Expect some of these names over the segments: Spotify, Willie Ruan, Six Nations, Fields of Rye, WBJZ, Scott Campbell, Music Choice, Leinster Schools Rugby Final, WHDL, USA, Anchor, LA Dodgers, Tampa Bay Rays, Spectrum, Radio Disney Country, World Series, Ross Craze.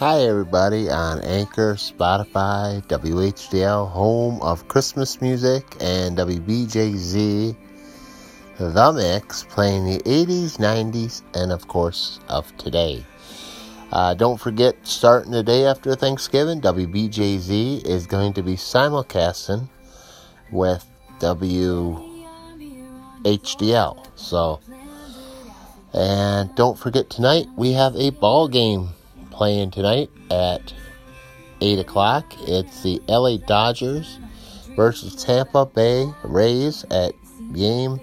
Hi everybody on Anchor, Spotify, WHDL, home of Christmas music, and WBJZ, The Mix, playing the 80s, 90s, and of course, of today. Don't forget, starting the day after Thanksgiving, WBJZ is going to be simulcasting with WHDL. And don't forget, tonight we have a ball game playing tonight at 8 o'clock. It's the LA Dodgers versus Tampa Bay Rays at game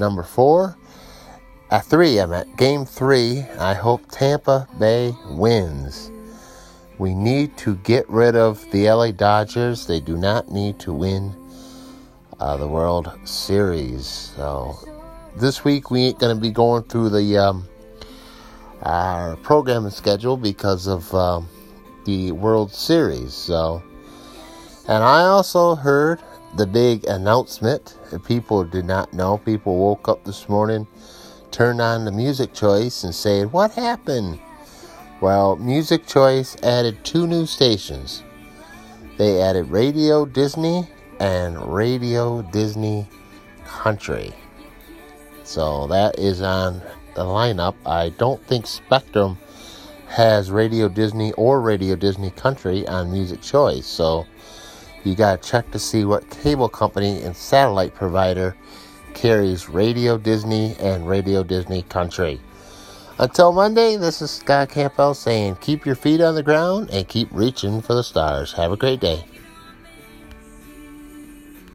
number 4. 3, I'm at game 3. I hope Tampa Bay wins. We need to get rid of the LA Dodgers. They do not need to win the World Series. So this week we ain't going to be going through the our programming schedule because of the World Series. And I also heard the big announcement. People did not know. People woke up this morning, turned on the Music Choice, and said, "What happened?" Well, Music Choice added 2 new stations. They added Radio Disney and Radio Disney Country. So that is on the lineup. I don't think Spectrum has Radio Disney or Radio Disney Country on Music Choice, so you gotta check to see what cable company and satellite provider carries Radio Disney and Radio Disney Country. Until Monday, this is Scott Campbell saying keep your feet on the ground and keep reaching for the stars. Have a great day.